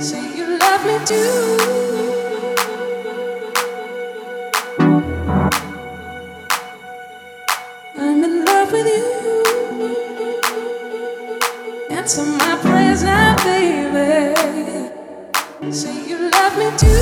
Say you love me too. I'm in love with you. Answer my prayers now, baby. Say you love me too.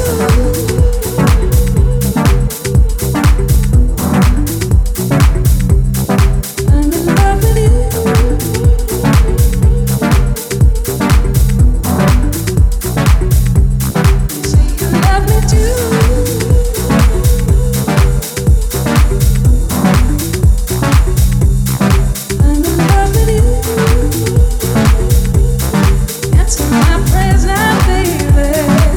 Answer my prayers now, baby. Say you love me.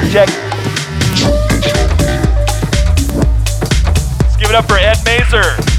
check. Let's give it up for Ed Mazer.